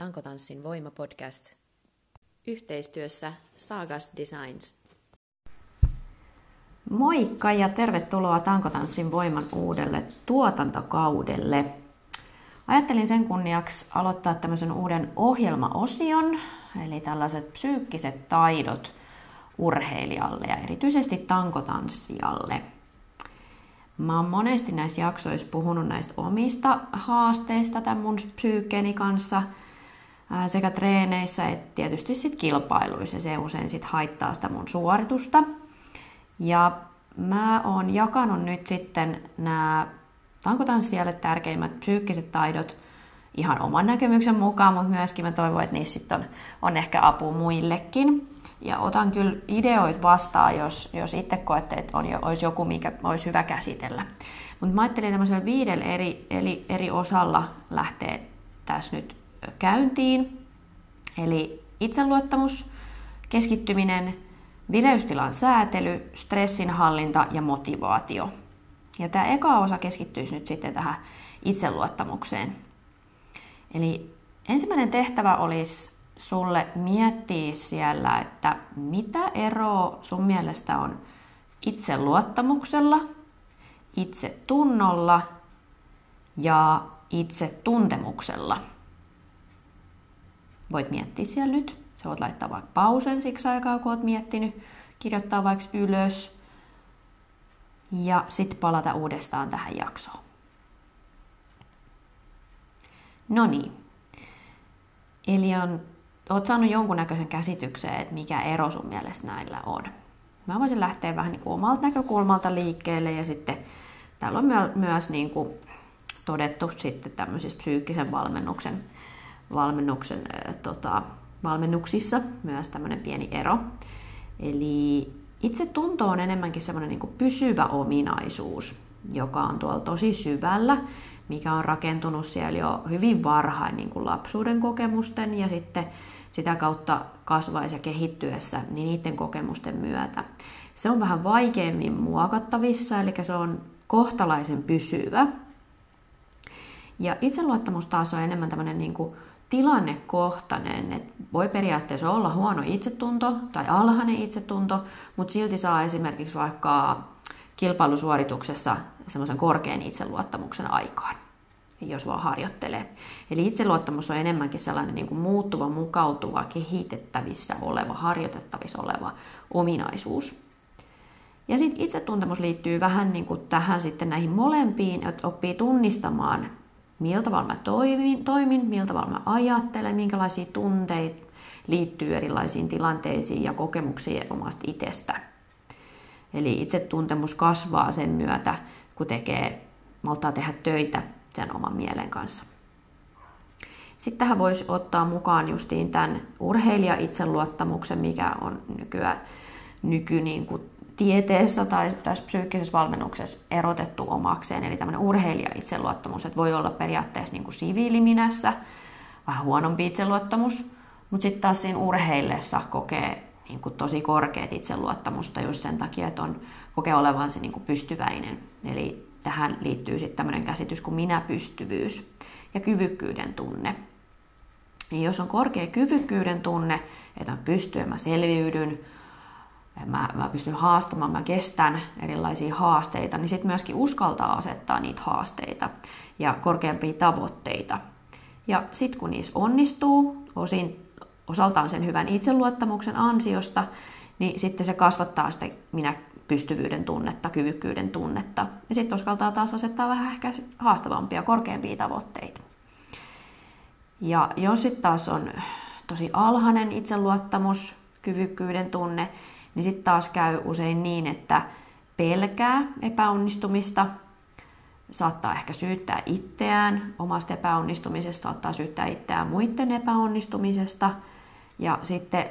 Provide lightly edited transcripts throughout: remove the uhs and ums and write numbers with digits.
Tankotanssin voima podcast yhteistyössä Sagas Designs. Moikka ja tervetuloa Tankotanssin voiman uudelle tuotantokaudelle. Ajattelin sen kunniaksi aloittaa tämmöisen uuden ohjelmaosion, eli tällaiset psyykkiset taidot urheilijalle ja erityisesti tankotanssijalle. Mä oon monesti näissä jaksoissa puhunut näistä omista haasteista tämän mun psyykkeeni kanssa sekä treeneissä että tietysti sit kilpailuissa. Se usein sit haittaa sitä mun suoritusta. Ja mä oon jakanut nyt sitten nämä tankotanssijalle tärkeimmät psyykkiset taidot ihan oman näkemyksen mukaan, mutta myöskin mä toivon, että niissä sit on ehkä apua muillekin. Ja otan kyllä ideoita vastaan, jos itse koette, että olisi joku, mikä olisi hyvä käsitellä. Mutta mä ajattelin tämmöisellä 5 eri osalla lähteä tässä nyt käyntiin. Eli itseluottamus, keskittyminen, vireystilan säätely, stressinhallinta ja motivaatio. Ja tämä eka osa keskittyisi nyt sitten tähän itseluottamukseen. Eli ensimmäinen tehtävä olisi sulle miettiä siellä, että mitä eroa sun mielestä on itseluottamuksella, itsetunnolla ja itsetuntemuksella. Voit miettiä siellä nyt. Sä voit laittaa vaikka pausen siksi aikaa, kun oot miettinyt. Kirjoittaa vaikka ylös ja sitten palata uudestaan tähän jaksoon. No niin. Eli oot saanut jonkunnäköisen käsityksen, että mikä ero sun mielestä näillä on. Mä voisin lähteä vähän niin kuin omalta näkökulmalta liikkeelle ja sitten täällä on myös niin kuin todettu sitten tämmöisissä psyykkisen valmennuksissa myös tämmöinen pieni ero. Eli itsetunto on enemmänkin semmoinen niin kuin pysyvä ominaisuus, joka on tuolla tosi syvällä, mikä on rakentunut siellä jo hyvin varhain niin kuin lapsuuden kokemusten ja sitten sitä kautta kasvaessa ja kehittyessä, niin niiden kokemusten myötä. Se on vähän vaikeammin muokattavissa, eli se on kohtalaisen pysyvä. Ja itseluottamus taas on enemmän tämmöinen niin kuin tilannekohtainen, että voi periaatteessa olla huono itsetunto tai alhainen itsetunto, mutta silti saa esimerkiksi vaikka kilpailusuorituksessa semmoisen korkean itseluottamuksen aikaan, jos vaan harjoittelee. Eli itseluottamus on enemmänkin sellainen niin kuin muuttuva, mukautuva, kehitettävissä oleva, harjoitettavissa oleva ominaisuus. Ja sitten itsetuntemus liittyy vähän niin kuin tähän sitten näihin molempiin, että oppii tunnistamaan, miltä tavalla mä toimin, miltä tavalla mä ajattelen, minkälaisia tunteita liittyy erilaisiin tilanteisiin ja kokemuksiin omasta itsestä. Eli itsetuntemus kasvaa sen myötä, kun maltaa tehdä töitä sen oman mielen kanssa. Sitten tähän voisi ottaa mukaan justiin tämän urheilija-itseluottamuksen, mikä on nykytieteessä tai tässä psyykkisessä valmennuksessa erotettu omakseen. Eli tämmöinen urheilija-itseluottamus, että voi olla periaatteessa niin kuin siviiliminässä vähän huonompi itseluottamus, mutta sitten taas siinä urheillessa kokee niin kuin tosi korkeat itseluottamusta just sen takia, että kokee olevansa niin kuin pystyväinen. Eli tähän liittyy sitten tämmöinen käsitys kuin minäpystyvyys ja kyvykkyyden tunne. Ja jos on korkea kyvykkyyden tunne, että mä pystyn, mä selviydyn, mä pystyn haastamaan, mä kestän erilaisia haasteita, niin sitten myöskin uskaltaa asettaa niitä haasteita ja korkeampia tavoitteita. Ja sitten kun niissä onnistuu, osaltaan sen hyvän itseluottamuksen ansiosta, niin sitten se kasvattaa sitä minäpystyvyyden tunnetta, kyvykkyyden tunnetta. Ja sitten uskaltaa taas asettaa vähän ehkä haastavampia, korkeampia tavoitteita. Ja jos sitten taas on tosi alhainen itseluottamus, kyvykkyyden tunne, niin sitten taas käy usein niin, että pelkää epäonnistumista, saattaa ehkä syyttää itseään omasta epäonnistumisesta, saattaa syyttää itseään muiden epäonnistumisesta. Ja sitten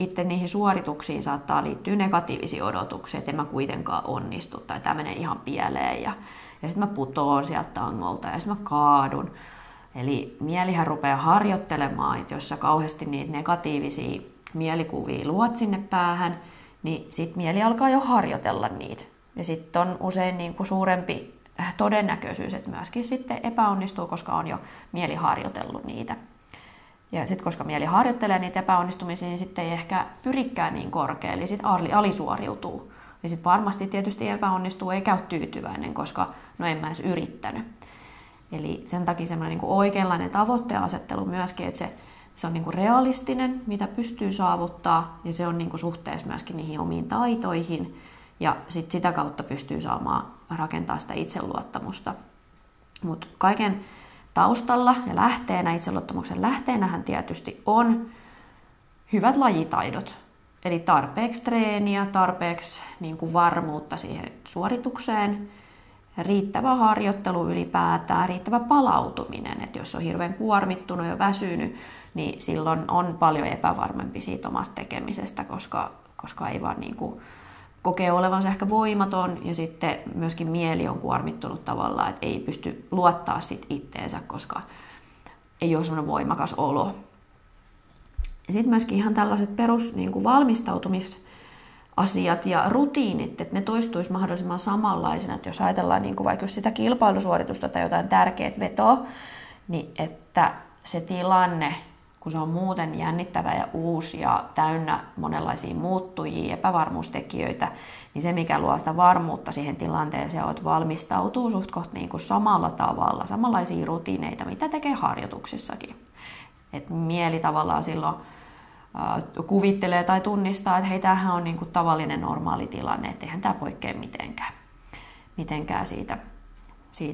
itse niihin suorituksiin saattaa liittyä negatiivisia odotuksia, että en mä kuitenkaan onnistu tai tämä menee ihan pieleen ja sitten mä putoon sieltä tangolta ja sitten mä kaadun. Eli mielihän rupeaa harjoittelemaan, että jos sä kauheasti niitä negatiivisia mielikuvia luot sinne päähän, niin sitten mieli alkaa jo harjoitella niitä. Ja sitten on usein niin kuin suurempi todennäköisyys, että myöskin sitten epäonnistuu, koska on jo mieli harjoitellut niitä. Ja sitten koska mieli harjoittelee niitä epäonnistumisia, niin sitten ei ehkä pyrikään niin korkealle, eli sitten alisuoriutuu. Niin sitten varmasti tietysti epäonnistuu, eikä ole tyytyväinen, koska no en mä edes yrittänyt. Eli sen takia semmoinen niin oikeanlainen tavoitteenasettelu myöskin, että se on niin kuin realistinen, mitä pystyy saavuttaa, ja se on niin kuin suhteessa myöskin niihin omiin taitoihin, ja sit sitä kautta pystyy saamaan rakentaa sitä itseluottamusta. Mutta kaiken taustalla ja lähteenä, itseluottamuksen lähteenähän tietysti on hyvät lajitaidot, eli tarpeeksi treeniä, tarpeeksi niin kuin varmuutta siihen suoritukseen, riittävä harjoittelu ylipäätään, riittävä palautuminen, että jos on hirveän kuormittunut ja väsynyt, niin silloin on paljon epävarmempi siitä omasta tekemisestä, koska ei vaan niin kuin kokee olevansa ehkä voimaton ja sitten myöskin mieli on kuormittunut tavallaan, että ei pysty luottaa sit itteensä, koska ei ole semmoinen voimakas olo. Ja sitten myöskin ihan tällaiset perus niin kuin valmistautumisasiat ja rutiinit, että ne toistuisi mahdollisimman samanlaisena, että jos ajatellaan niin kuin vaikka sitä kilpailusuoritusta tai jotain tärkeät vetoa, niin että se tilanne, kun se on muuten jännittävä ja uusi ja täynnä monenlaisia muuttujia, epävarmuustekijöitä, niin se, mikä luo sitä varmuutta siihen tilanteeseen, on, että valmistautuu suht koht niin kuin samalla tavalla, samanlaisia rutiineita, mitä tekee harjoituksissakin. Et mieli tavallaan silloin kuvittelee tai tunnistaa, että hei, tämähän on niin kuin tavallinen normaali tilanne, että eihän tämä poikkea mitenkään siitä,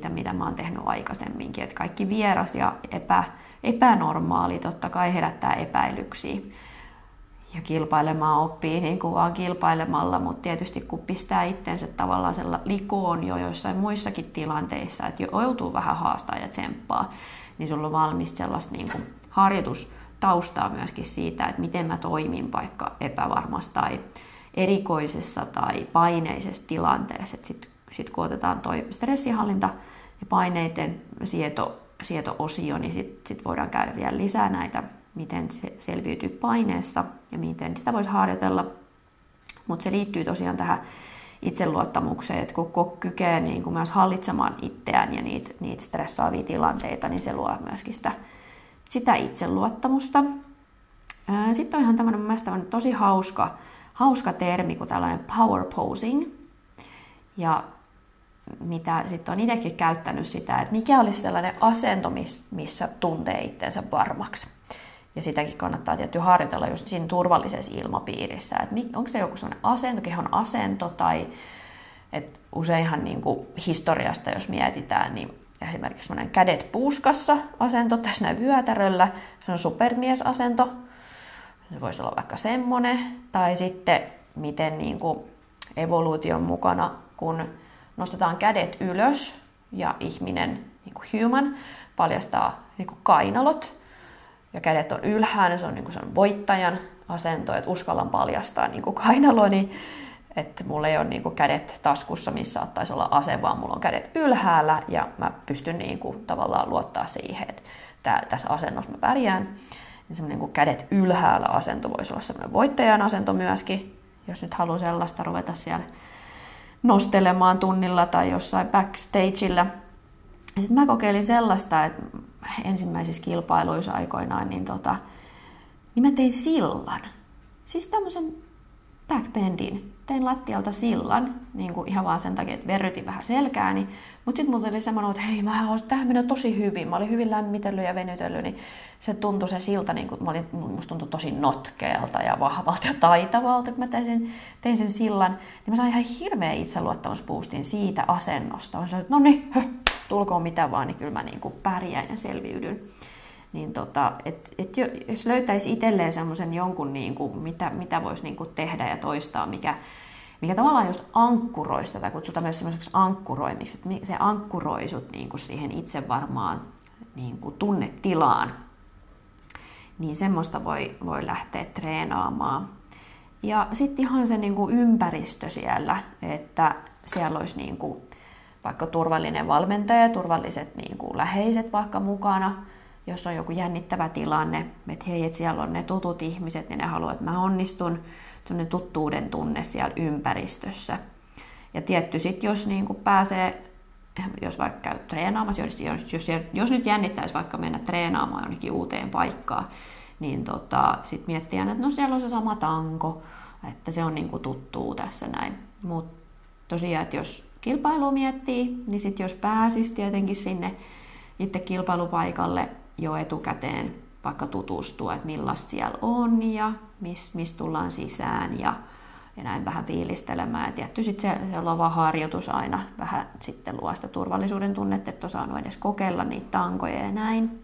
mitä mä oon tehnyt aikaisemminkin. Että kaikki vieras ja epänormaali totta kai herättää epäilyksiä. Ja kilpailemaan oppii niin kuin vaan kilpailemalla, mutta tietysti kun pistää itsensä tavallaan likoon jo joissain muissakin tilanteissa, että jo joutuu vähän haastaa ja tsemppaa, niin sulla on valmis sellaista niin kuin harjoitustaustaa myöskin siitä, että miten mä toimin vaikka epävarmassa tai erikoisessa tai paineisessa tilanteessa. Sitten kun otetaan toi stressinhallinta ja paineiden sieto-osio, niin sit voidaan käydä vielä lisää näitä, miten se selviytyy paineessa ja miten sitä voisi harjoitella. Mutta se liittyy tosiaan tähän itseluottamukseen, että kun kykenee niin kun myös hallitsemaan itseään ja niitä stressaavia tilanteita, niin se luo myöskin sitä itseluottamusta. Sitten on ihan tämmöinen tosi hauska termi kuin tällainen power posing. Ja mitä sitten on itsekin käyttänyt sitä, että mikä olisi sellainen asento, missä tuntee itsensä varmaksi. Ja sitäkin kannattaa tietysti harjoitella just siinä turvallisessa ilmapiirissä. Että onko se joku sellainen asento, kehon asento, tai että useinhan niin kuin historiasta, jos mietitään, niin esimerkiksi sellainen kädet puuskassa asento, tässä näin vyötäröllä, se on supermiesasento. Se voisi olla vaikka semmoinen. Tai sitten miten niin kuin evoluution mukana, kun nostetaan kädet ylös ja ihminen, niin kuin human, paljastaa niin kuin kainalot ja kädet on ylhäällä, se on niin kuin sen voittajan asento, että uskallan paljastaa niin kuin kainaloni, että mulla ei ole niin kuin kädet taskussa, missä saattaisi olla ase, vaan mulla on kädet ylhäällä ja mä pystyn niin kuin tavallaan luottaa siihen, että tässä asennossa mä pärjään. Ja semmoinen niin kuin kädet ylhäällä asento voisi olla semmoinen voittajan asento myöskin, jos nyt haluaa sellaista ruveta siellä nostelemaan tunnilla tai jossain backstageillä. Sitten mä kokeilin sellaista, että ensimmäisissä kilpailuissa aikoinaan, niin, niin mä tein sillan. Siis tämmöisen backbendin. Tein lattialta sillan, niin kuin ihan vaan sen takia, että verrytin vähän selkääni. Mutta sitten mulla tuli semmoinen, että hei, tämähän menee tosi hyvin. Mä olin hyvin lämmitellyt ja venytellyt, niin se tuntui se silta, niin kuin musta tuntui tosi notkealta ja vahvalta ja taitavalta, kun mä tein sen sillan. Niin mä sain ihan hirveän itseluottamusboostin siitä asennosta. Mä sanoin, että no niin, tulkoon mitä vaan, niin kyllä mä niin kuin pärjään ja selviydyn. Niin et jos löytäisi itselleen semmoisen jonkun, niin kuin, mitä voisi niin kuin tehdä ja toistaa, mikä tavallaan just ankkuroisi tätä, kutsutaan myös semmoiseksi ankkuroimiksi, että se ankkuroi sut niin kuin siihen itse varmaan niin kuin tunnetilaan, niin semmoista voi lähteä treenaamaan. Ja sitten ihan se niin kuin ympäristö siellä, että siellä olisi niin kuin vaikka turvallinen valmentaja, turvalliset niin kuin läheiset vaikka mukana, jos on joku jännittävä tilanne, että hei, että siellä on ne tutut ihmiset, niin ne haluaa, että mä onnistun. Sellainen tuttuuden tunne siellä ympäristössä. Ja tietty sitten, jos niin kuin pääsee jos vaikka käy treenaamassa, jos nyt jännittäisi vaikka mennä treenaamaan jonnekin uuteen paikkaan, niin sitten miettii aina, että no siellä on se sama tanko, että se on niin kuin tuttuu tässä näin. Mutta tosiaan, että jos kilpailua miettii, niin sitten jos pääsisi tietenkin sinne itse kilpailupaikalle jo etukäteen vaikka tutustua, että millaista siellä on ja missä tullaan sisään ja näin vähän fiilistelemään. Ja tietty sitten se lava harjoitus aina vähän sitten luo sitä turvallisuuden tunnetta, että on saanut edes kokeilla niitä tankoja ja näin.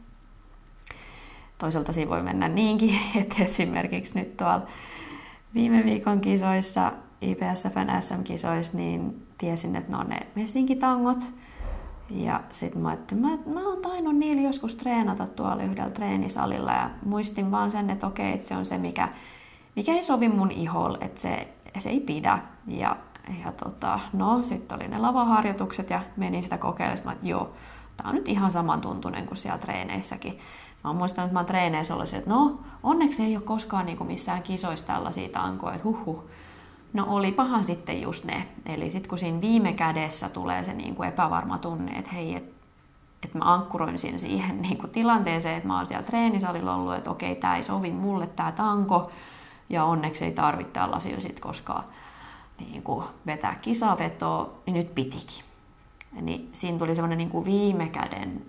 Toisaalta siinä voi mennä niinkin, että esimerkiksi nyt tuolla viime viikon kisoissa, IPSFn SM-kisoissa, niin tiesin, että ne on ne messinkitangot. Ja sitten mä ajattelin, että mä oon tainnut niillä joskus treenata tuolla yhdellä treenisalilla ja muistin vaan sen, että okei, että se on se, mikä ei sovi mun iholle, että se ei pidä. No, sitten oli ne lavaharjoitukset ja menin sitä kokeilemaan, että joo, tää on nyt ihan samantuntunen kuin siellä treeneissäkin. Mä oon muistanut, että mä oon treeneissä ollut, että no, onneksi ei ole koskaan niin kuin missään kisoissa tällaisia tankoja, että huhhuh. No olipahan sitten just ne. Eli sitten kun siinä viime kädessä tulee se niin kuin epävarma tunne, että hei, että mä ankkuroin siihen niin kuin tilanteeseen, että mä oon siellä treenisalilla ollut, että okei, tää ei sovi mulle tää tanko, ja onneksi ei tarvitse tällaisilla sitten koskaan niin kuin vetää kisavetoa, niin nyt pitikin. Niin siinä tuli semmoinen niin kuin viime käden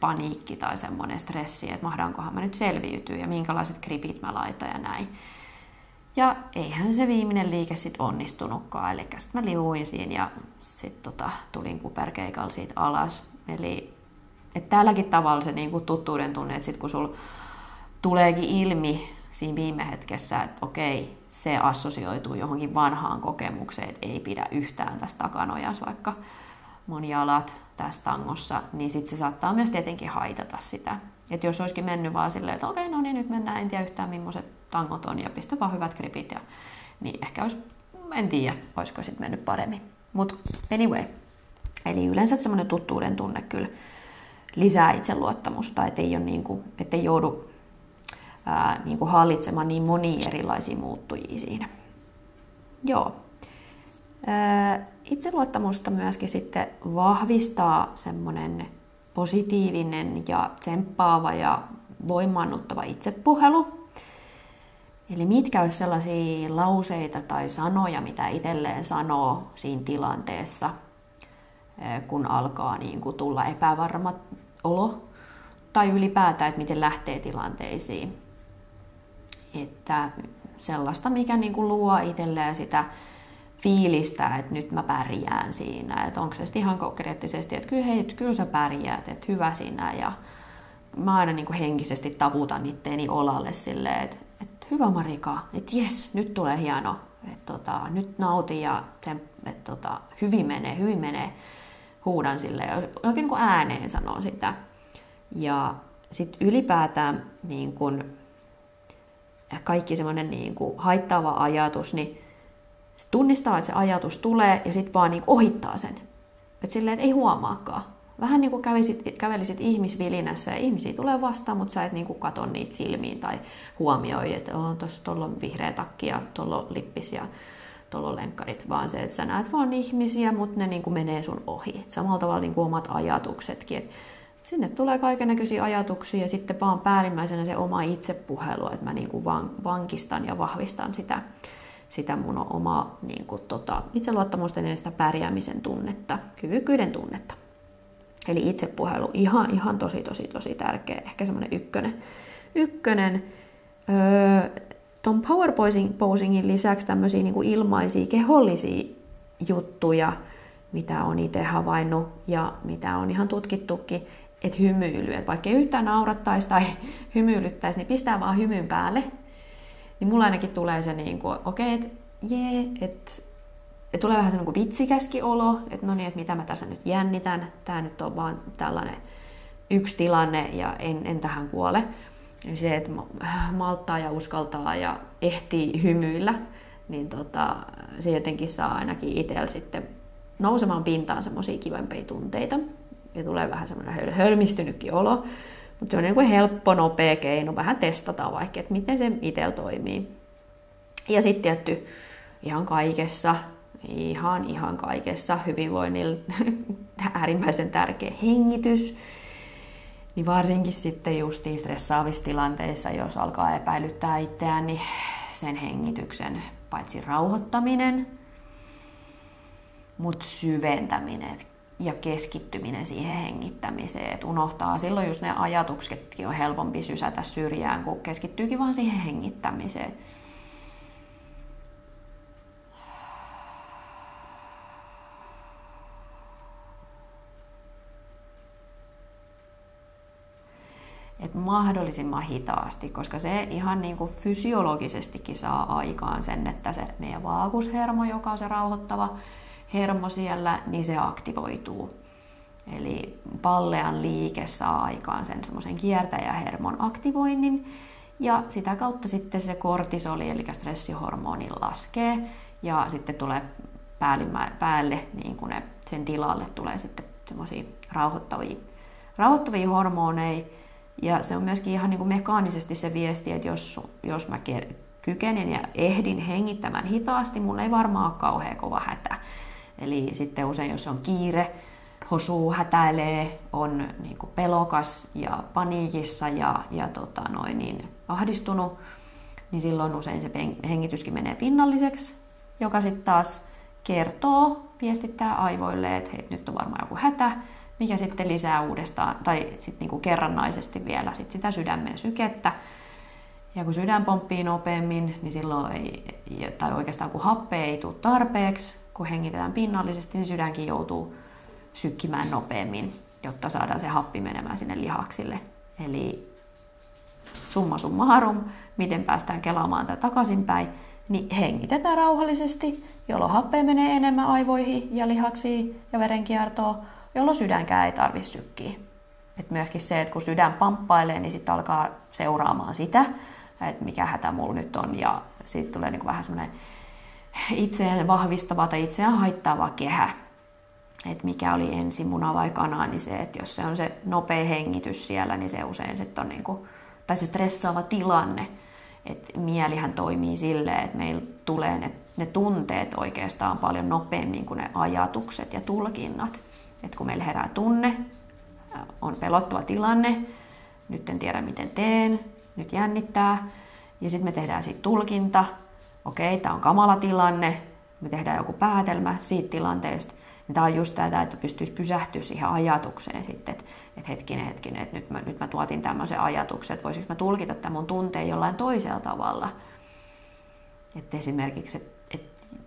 paniikki tai semmoinen stressi, että mahdaankohan mä nyt selviytyä ja minkälaiset gripit mä laitan ja näin. Ja eihän se viimeinen liike sitten onnistunutkaan, eli sitten mä liuin siinä ja sitten tulin kuperkeikalla siitä alas. Eli et tälläkin tavalla se niinku tuttuuden tunne, että sitten kun sul tuleekin ilmi siinä viime hetkessä, että okei, se assosioituu johonkin vanhaan kokemukseen, että ei pidä yhtään tässä takanojas vaikka mun jalat tässä tangossa, niin sitten se saattaa myös tietenkin haitata sitä. Että jos olisikin mennyt vaan silleen, että okei, no niin, nyt mennään, en tiedä yhtään millaiset tangot on ja pistä vaan hyvät gripit, ja, niin ehkä olisi, en tiedä, olisiko sitten mennyt paremmin. Mutta anyway, eli yleensä semmoinen tuttuuden tunne kyllä lisää itseluottamusta, ettei niinku, joudu niinku hallitsemaan niin monia erilaisia muuttujia siinä. Joo. Itseluottamusta myöskin sitten vahvistaa semmoinen positiivinen ja tsemppaava ja voimaannuttava itsepuhelu. Eli mitkä olisi sellaisia lauseita tai sanoja, mitä itselleen sanoo siinä tilanteessa, kun alkaa niin kuin tulla epävarma olo tai ylipäätään, että miten lähtee tilanteisiin. Että sellaista, mikä niin kuin luo itselleen sitä fiilistä, että nyt mä pärjään siinä, että onko se sitten ihan konkreettisesti, että kyllä hei, kyllä sä pärjäät, että hyvä sinä, ja mä aina niin kuin henkisesti taputan itteeni olalle silleen, että hyvä Marika, että jes, nyt tulee hieno, että nyt nautin ja että hyvin menee, huudan silleen, oikein niin kuin ääneen sanon sitä, ja sitten ylipäätään niin kuin kaikki semmoinen niin kuin haittaava ajatus, niin sitten tunnistaa, että se ajatus tulee ja sitten vaan niinku ohittaa sen. Että silleen, että ei huomaakaan. Vähän niin kuin kävelisit ihmisvilinässä ja ihmisiä tulee vastaan, mutta sä et niinku katso niitä silmiin tai huomioi, että tuolla on vihreä takki ja tuolla on lippis ja tuolla on lenkkarit. Vaan se, että sä näet vaan ihmisiä, mutta ne niinku menee sun ohi. Et samalla tavalla niinku omat ajatuksetkin. Et sinne tulee kaikennäköisiä ajatuksia ja sitten vaan päällimmäisenä se oma itsepuhelu, että mä niinku vankistan ja vahvistan sitä mun omaa niin kuin, itseluottamusta ja sitä pärjäämisen tunnetta, kyvykkyyden tunnetta. Eli itsepuhelu ihan tosi tärkeä, ehkä semmoinen ykkönen. Ton power posingin lisäksi tämmöisiä niin kuin ilmaisia, kehollisia juttuja, mitä on itse havainnut ja mitä on ihan tutkittukin, että hymyily. Et vaikka ei yhtään naurattaisi tai hymyilyttäisi, niin pistää vaan hymyn päälle. Niin mulla ainakin tulee se niin kuin, okei, että jee, että tulee vähän se niin vitsikäskin olo, että no niin, että mitä mä tässä nyt jännitän, tää nyt on vaan tällainen yksi tilanne ja en tähän kuole. Se, että malttaa ja uskaltaa ja ehtii hymyillä, niin se jotenkin saa ainakin itsellä sitten nousemaan pintaan semmosia kivempia tunteita. Ja tulee vähän semmoinen hölmistynytkin olo. Mutta se on niin kuin helppo, nopea keino vähän testata vaikka, että miten se itsellä toimii. Ja sitten tietty ihan kaikessa ihan kaikessa hyvinvoinnilla äärimmäisen tärkeä hengitys. Niin varsinkin sitten justiin stressaavissa tilanteissa, jos alkaa epäilyttää itseään, niin sen hengityksen paitsi rauhoittaminen, mutta syventäminen ja keskittyminen siihen hengittämiseen. Et unohtaa silloin just ne ajatuksetkin on helpompi sysätä syrjään, kun keskittyykin vaan siihen hengittämiseen. Et mahdollisimman hitaasti, koska se ihan niin kuin fysiologisestikin saa aikaan sen, että se meidän vaakushermo, joka on se rauhoittava hermo siellä, niin se aktivoituu. Eli pallean liike saa aikaan sen semmoisen kiertäjähermon aktivoinnin, ja sitä kautta sitten se kortisoli, eli stressihormoni, laskee, ja sitten tulee päälle niin kuin sen tilalle tulee sitten semmoisia rauhoittavia hormoneja. Ja se on myöskin ihan niin kuin mekaanisesti se viesti, että jos mä kykenen ja ehdin hengittämään hitaasti, mulla ei varmaan ole kauhean kova hätä. Eli sitten usein, jos on kiire, hosuu, hätäilee, on niin kuin pelokas ja paniikissa ja ahdistunut, niin silloin usein se hengityskin menee pinnalliseksi, joka sitten taas kertoo, viestittää aivoille, että hei, nyt on varmaan joku hätä, mikä sitten lisää uudestaan, tai sitten niinku kerrannaisesti vielä sit sitä sydämen sykettä. Ja kun sydän pomppii nopeammin, niin silloin kun happea ei tule tarpeeksi, kun hengitetään pinnallisesti, niin sydänkin joutuu sykkimään nopeammin, jotta saadaan se happi menemään sinne lihaksille. Eli summa summarum, miten päästään kelaamaan tätä takaisinpäin, niin hengitetään rauhallisesti, jolloin happea menee enemmän aivoihin ja lihaksiin ja verenkiertoon, jolloin sydänkään ei tarvitse sykkiä. Et myöskin se, että kun sydän pamppailee, niin sitten alkaa seuraamaan sitä, että mikä hätä mulla nyt on. Ja siitä tulee niinku vähän semmoinen itseään vahvistava tai itseään haittaava kehä. Että mikä oli ensin muna vai kana, niin se, että jos se on se nopea hengitys siellä, niin se usein sitten on tai se stressaava tilanne. Et mielihän toimii silleen, että meillä tulee ne tunteet oikeastaan paljon nopeammin kuin ne ajatukset ja tulkinnat. Et kun meillä herää tunne, on pelottava tilanne, nyt en tiedä miten teen, nyt jännittää, ja sitten me tehdään siitä tulkinta, okei, tämä on kamala tilanne, me tehdään joku päätelmä siitä tilanteesta, niin tämä on just tämä, että pystyisi pysähtyä siihen ajatukseen sitten, että hetkinen, että nyt mä tuotin tämmöisen ajatuksen, että voisinko mä tulkita tämän mun tunteen jollain toisella tavalla. Että esimerkiksi,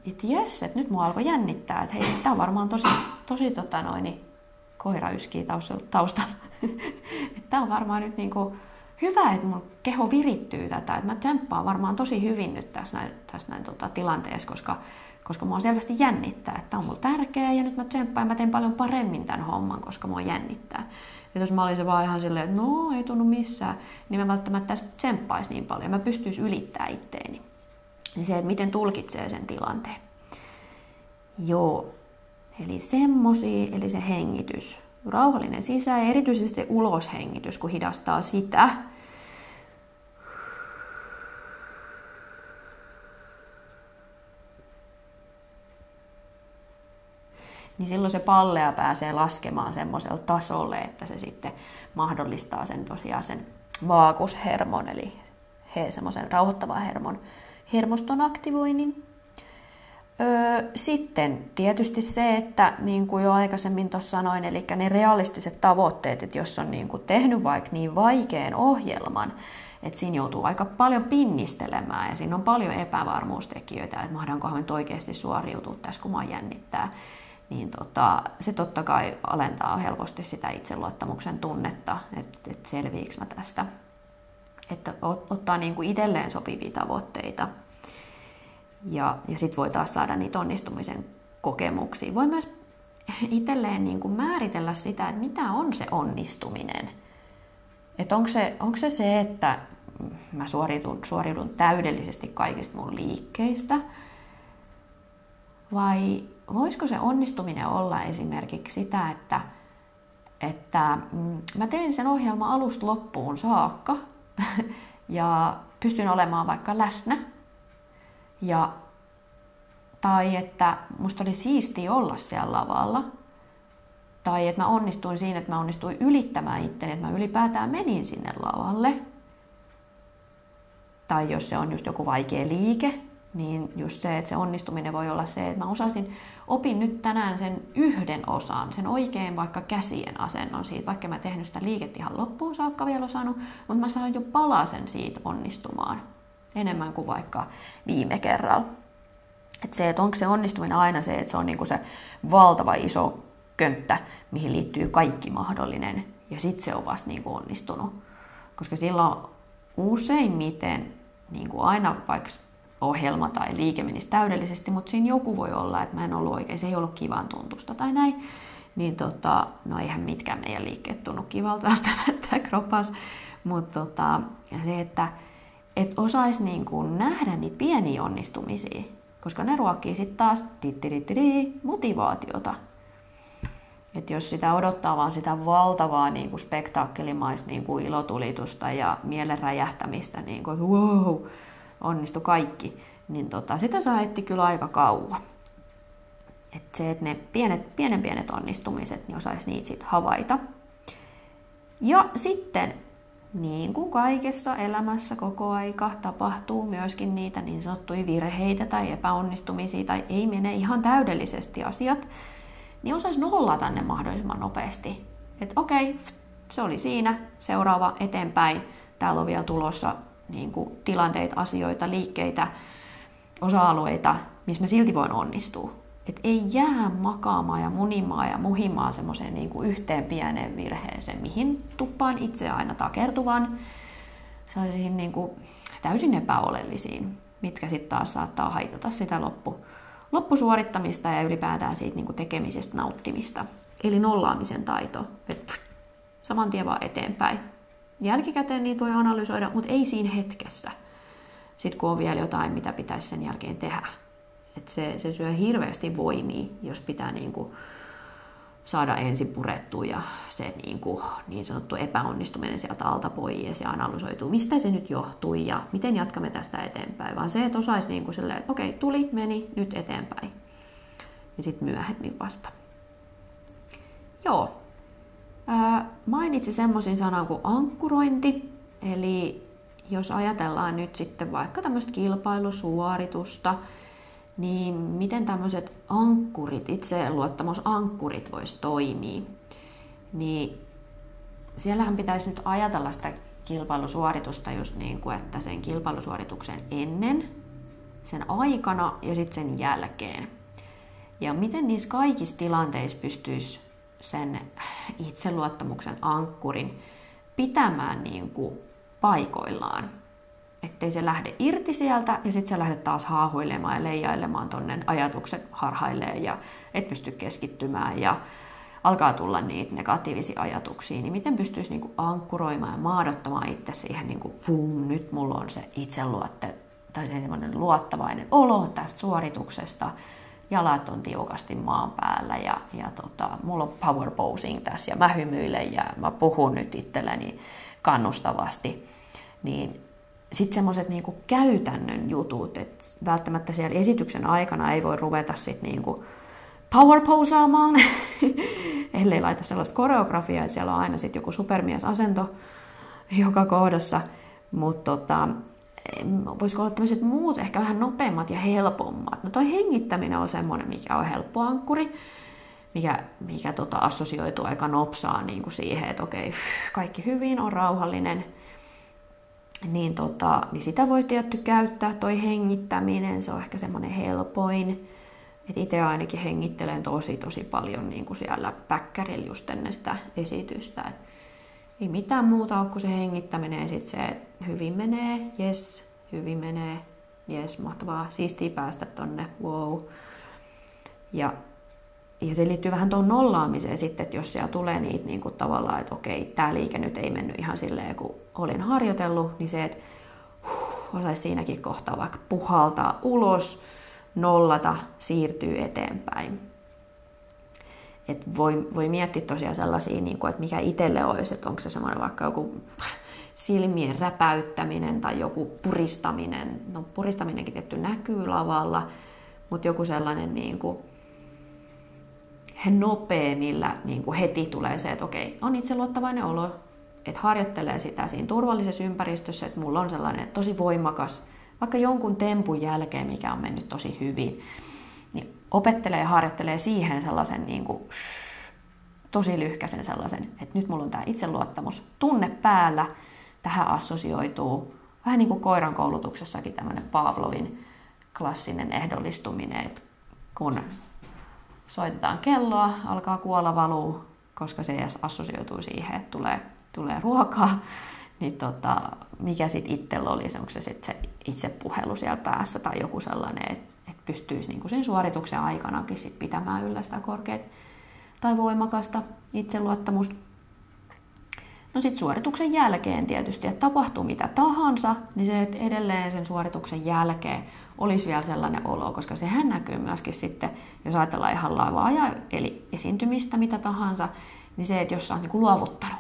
että jes, että nyt mua alkoi jännittää, että hei, tämä on varmaan tosi koira yskii taustalla. Tämä on varmaan nyt niinku hyvä, että mun keho virittyy tätä, että mä tsemppaan varmaan tosi hyvin nyt tässä tilanteessa, koska mua selvästi jännittää, että tämä on mulle tärkeää ja nyt mä tsemppaan, mä teen paljon paremmin tämän homman, koska mua jännittää. Ja jos mä olisin vaan ihan silleen, että no ei tunnu missään, niin mä välttämättä tästä tsemppaisi niin paljon, mä pystyisin ylittämään itteeni. Niin se, että miten tulkitsee sen tilanteen. Joo. Eli semmosia, eli se hengitys, rauhallinen sisä ja erityisesti uloshengitys, kun hidastaa sitä. Niin silloin se pallea pääsee laskemaan semmoiselle tasolle, että se sitten mahdollistaa sen tosiaan sen vaakushermon, eli semmoisen rauhoittavan hermoston aktivoinnin. Sitten tietysti se, että niin kuin jo aikaisemmin tuossa sanoin, eli ne realistiset tavoitteet, että jos on niin kuin tehnyt vaikka niin vaikean ohjelman, että siinä joutuu aika paljon pinnistelemään ja siinä on paljon epävarmuustekijöitä, että mahdankohan nyt oikeasti suoriutua tässä, kun mua jännittää, niin se totta kai alentaa helposti sitä itseluottamuksen tunnetta, että selviinkö mä tästä, että ottaa niin kuin itselleen sopivia tavoitteita. Ja sitten voi taas saada niitä onnistumisen kokemuksia. Voi myös itselleen niin kuin määritellä sitä, että mitä on se onnistuminen. Että onko se, että mä suoriudun täydellisesti kaikista mun liikkeistä? Vai voisiko se onnistuminen olla esimerkiksi sitä, että mä tein sen ohjelman alusta loppuun saakka ja pystyn olemaan vaikka läsnä. Ja Tai että musta oli siistiä olla siellä lavalla. Tai että mä onnistuin siinä, että mä onnistuin ylittämään itteni, että mä ylipäätään menin sinne lavalle. Tai jos se on just joku vaikea liike, niin just se, että se onnistuminen voi olla se, että mä opin nyt tänään sen yhden osan, sen oikein vaikka käsien asennon siitä, vaikka mä en tehnyt sitä liikettä ihan loppuun saakka vielä osannut, mutta mä saan jo palasen siitä onnistumaan enemmän kuin vaikka viime kerralla. Että se, että onko se onnistuminen aina se, että se on niinku se valtava iso könttä, mihin liittyy kaikki mahdollinen, ja sitten se on vasta niinku onnistunut. Koska silloin useimmiten niinku aina vaikka ohjelma tai liike menisi täydellisesti, mutta siinä joku voi olla, että mä en ollut oikein, se ei ollut kivan tuntusta tai näin, niin no eihän mitkään meidän liikkeet tunnu kivalta välttämättä kropas, mutta se, että osaisi niinku nähdä niitä pieniä onnistumisia, koska ne ruokkii sitten taas motivaatiota. Et jos sitä odottaa vaan sitä valtavaa niinku spektaakkelimaista niinku ilotulitusta ja mielen räjähtämistä, niinku, että wow, onnistu kaikki, niin sitä saa etti kyllä aika kauan. Et se, että ne pienet onnistumiset, niin osaisi niitä sitten havaita. Ja sitten, niin kuin kaikessa elämässä koko aika tapahtuu myöskin niitä niin sanottuja virheitä tai epäonnistumisia tai ei mene ihan täydellisesti asiat, niin osaisi nollata ne mahdollisimman nopeasti. Että okei, se oli siinä, seuraava eteenpäin, täällä on vielä tulossa niin kuin tilanteita, asioita, liikkeitä, osa-alueita, missä mä silti voin onnistua. Et ei jää makaamaan ja munimaan ja muhimaan semmoiseen niin kuin yhteen pieneen virheeseen, mihin tuppaan itse aina takertuvan sellaisiin niin kuin täysin epäolellisiin, mitkä sitten taas saattaa haitata sitä loppusuorittamista ja ylipäätään siitä niin kuin tekemisestä nauttimista. Eli nollaamisen taito. Saman tien vaan eteenpäin. Jälkikäteen niitä voi analysoida, mutta ei siinä hetkessä, sitten kun on vielä jotain, mitä pitäisi sen jälkeen tehdä. Et se syö hirveästi voimia, jos pitää niinku saada ensin purettua ja se niinku, niin sanottu epäonnistuminen sieltä alta pois ja analysoituu, mistä se nyt johtui ja miten jatkamme tästä eteenpäin. Vaan se, että osaisi niinku silleen, että okei, tuli, meni, nyt eteenpäin. Ja sitten myöhemmin vasta. Joo. Mainitsin semmoisin sanan kuin ankkurointi, eli jos ajatellaan nyt sitten vaikka tämmöistä kilpailusuoritusta, niin miten tämmöiset ankkurit, itseluottamusankkurit voisi toimia, niin siellähän pitäisi nyt ajatella sitä kilpailusuoritusta just niin kuin, että sen kilpailusuorituksen ennen, sen aikana ja sitten sen jälkeen. Ja miten niissä kaikissa tilanteissa pystyisi sen itseluottamuksen ankkurin pitämään niin kuin paikoillaan. Ettei se lähde irti sieltä ja sitten sä lähdet taas haahuilemaan ja leijailemaan tonne, ajatukset harhailee ja et pysty keskittymään ja alkaa tulla niitä negatiivisia ajatuksia. Niin miten pystyisi niin kuin ankkuroimaan ja maadottamaan itse siihen, niin kuin, nyt mulla on se semmoinen luottavainen olo tästä suorituksesta. Jalat on tiukasti maan päällä ja mulla on power posing tässä ja mä hymyilen ja mä puhun nyt itselleni kannustavasti. Niin sitten semmoiset niinku käytännön jutut, että välttämättä siellä esityksen aikana ei voi ruveta sitten niinku power posaamaan, ellei laita sellaista koreografiaa, että siellä on aina sitten joku supermiesasento joka kohdassa, mutta voisiko olla tämmöiset muut ehkä vähän nopeammat ja helpommat. No toi hengittäminen on semmoinen, mikä on helppo ankkuri, mikä assosioituu aika nopsaa niin kuin siihen, että okei, kaikki hyvin, on rauhallinen. Niin sitä voi tietty käyttää, toi hengittäminen, se on ehkä semmoinen helpoin. Et itse ainakin hengittelen tosi paljon niin kuin siellä päkkärillä just ennen sitä esitystä. Ei mitään muuta ole kuin se hengittäminen ja sitten se, että hyvin menee, jes, mahtavaa, siistiä päästä tonne, wow. Ja se liittyy vähän tuon nollaamiseen sitten, että jos siellä tulee niitä niin kuin tavallaan, että okei, tämä liike nyt ei mennyt ihan silleen, kun olin harjoitellut, niin se, että osaisi siinäkin kohtaa vaikka puhaltaa ulos, nollata, siirtyy eteenpäin. Et voi miettiä tosiaan sellaisia, niin kuin, että mikä itselle olisi, että onko se semmoinen vaikka joku silmien räpäyttäminen tai joku puristaminen. No puristaminenkin tietty näkyy lavalla, mutta joku sellainen niin kuin nopea, millä niin kuin heti tulee se, että okei, on itseluottavainen olo, että harjoittelee sitä siinä turvallisessa ympäristössä, että mulla on sellainen tosi voimakas, vaikka jonkun tempun jälkeen, mikä on mennyt tosi hyvin, niin opettelee ja harjoittelee siihen sellaisen niin kuin tosi lyhkäisen sellaisen, että nyt mulla on tämä itseluottamus tunne päällä, tähän assosioituu vähän niin kuin koiran koulutuksessakin tämmöinen Pavlovin klassinen ehdollistuminen, että kun soitetaan kelloa, alkaa kuolla valuu, koska se assosioituu siihen, että tulee ruokaa, niin mikä sitten itsellä oli, onko se sitten se itsepuhelu siellä päässä tai joku sellainen, että pystyisi niinku sen suorituksen aikanakin sit pitämään yllä sitä korkeat tai voimakasta itseluottamusta. No sitten suorituksen jälkeen tietysti, että tapahtuu mitä tahansa, niin se, että edelleen sen suorituksen jälkeen olisi vielä sellainen olo, koska sehän näkyy myöskin sitten, jos ajatellaan ihan laivaa ja eli esiintymistä mitä tahansa, niin se, että jos sä oot niin kuin luovuttanut,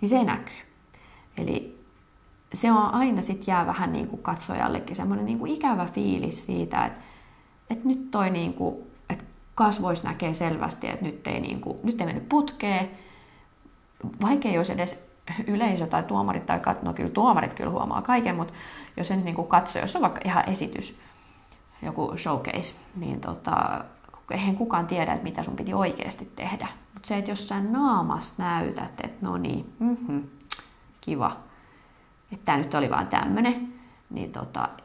niin se näkyy. Eli se on aina sitten jää vähän niin kuin katsojallekin semmoinen niin kuin ikävä fiilis siitä, että nyt toi niin kuin, että kasvoissa näkee selvästi, että nyt ei mennyt putkeen. Vaikea jos edes yleisö tai tuomarit tai tuomarit kyllä huomaa kaiken, mutta jos en niin katso, jos on vaikka ihan esitys, joku showcase, niin eihän kukaan tiedä, että mitä sun piti oikeasti tehdä. Mutta se, että jos sä naamasta näytät, että no niin, kiva, että tää nyt oli vaan tämmönen, niin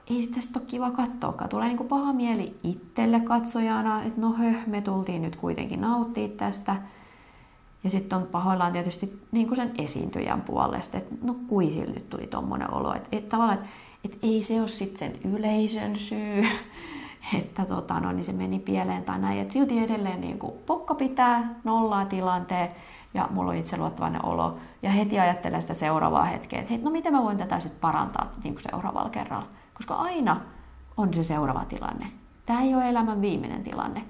ei sitä ole kiva katsoakaan. Tulee niin paha mieli itselle katsojana, että no me tultiin nyt kuitenkin nauttia tästä. Ja sitten on pahoillaan tietysti niin kuin sen esiintyjän puolesta, että no kui sillä nyt tuli tommoinen olo, että tavallaan, että ei se ole sitten sen yleisön syy, että niin se meni pieleen tai näin, että silti edelleen niin kuin pokka pitää, nollaa tilanteen ja mulla on itseluottavainen olo ja heti ajattelen sitä seuraavaa hetkeä, että hei, no miten mä voin tätä sitten parantaa niin kuin seuraavalla kerralla, koska aina on se seuraava tilanne. Tämä ei ole elämän viimeinen tilanne,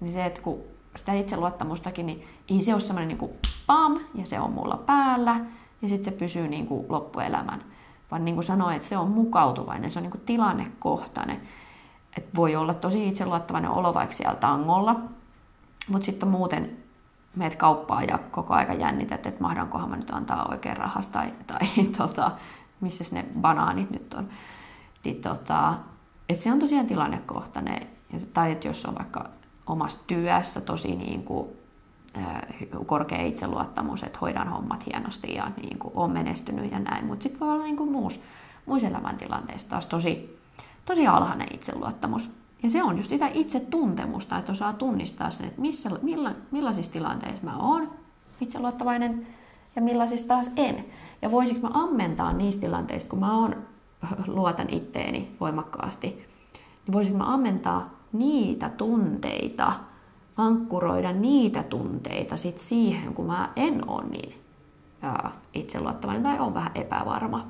niin se, että kun sitä itseluottamustakin, niin ei se ole semmoinen niin kuin pam, ja se on mulla päällä, ja sitten se pysyy niin kuin loppuelämän. Vaan niin kuin sanoin, että se on mukautuvainen, se on niin kuin tilannekohtainen. Et voi olla tosi itseluottavainen olo vaikka siellä tangolla, mutta sitten muuten meet kauppaan ja koko aika jännität, että mahdankohan mä nyt antaa oikein rahas, tai missäs ne banaanit nyt on. Niin et se on tosiaan tilannekohtainen, tai että jos on vaikka omassa työssä tosi niin kuin korkea itseluottamus, että hoidan hommat hienosti ja niin kuin on menestynyt ja näin, mutta sitten voi olla niin kuin muissa elämäntilanteissa taas tosi alhainen itseluottamus. Ja se on just sitä itsetuntemusta, että osaa tunnistaa sen, että millaisissa tilanteissa mä oon itseluottavainen ja millaisissa taas en. Ja voisinko mä ammentaa niistä tilanteista, kun mä luotan itteeni voimakkaasti, niin voisinko mä ammentaa niitä tunteita, ankkuroida niitä tunteita sit siihen, kun mä en ole niin itseluottavainen tai on vähän epävarma.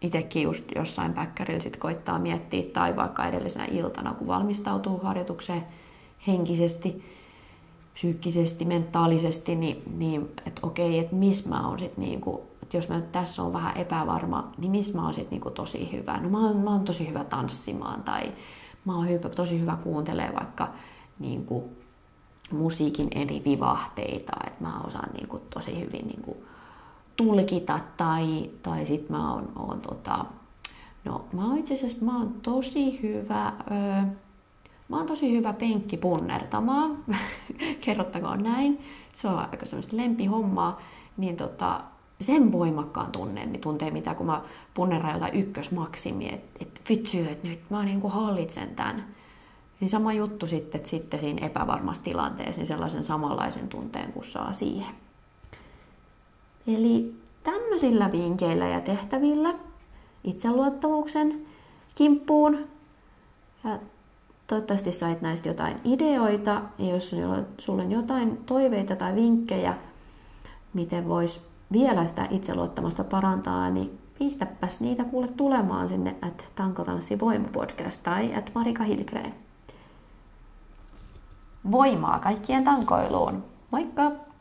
Itsekin just jossain päkkärillä sit koittaa miettiä tai vaikka edellisenä iltana, kun valmistautuu harjoitukseen henkisesti, psyykkisesti, mentaalisesti, niin että okei, että missä mä oon sit niinku, että jos mä nyt tässä on vähän epävarma, niin missä mä oon sit niinku tosi hyvä? No mä oon tosi hyvä tanssimaan tai mä oon tosi hyvä kuuntelemaan vaikka niinku musiikin eri vivahteita, että mä osaan niinku tosi hyvin niinku tulkita tai sit mä oon mä oon tosi hyvä mä oon tosi hyvä penkkipunnertamaan, kerrottakoon näin, se on aika semmoista lempihommaa, niin sen voimakkaan tunteen mitä, kun mä punnerran jotain ykkösmaksimia, että vitsi, että nyt mä niinku hallitsen tämän. Niin sama juttu sitten, että sitten siinä epävarmassa tilanteessa, niin sellaisen samanlaisen tunteen kuin saa siihen. Eli tämmöisillä vinkeillä ja tehtävillä itseluottamuksen kimppuun. Ja toivottavasti sait näistä jotain ideoita, ja jos sulla on jotain toiveita tai vinkkejä, miten voisi vielä sitä itseluottamusta parantaa, niin pistäpäs niitä kuule tulemaan sinne @tankotanssivoima-podcast tai @marikahilgren. Voimaa kaikkien tankoiluun! Moikka!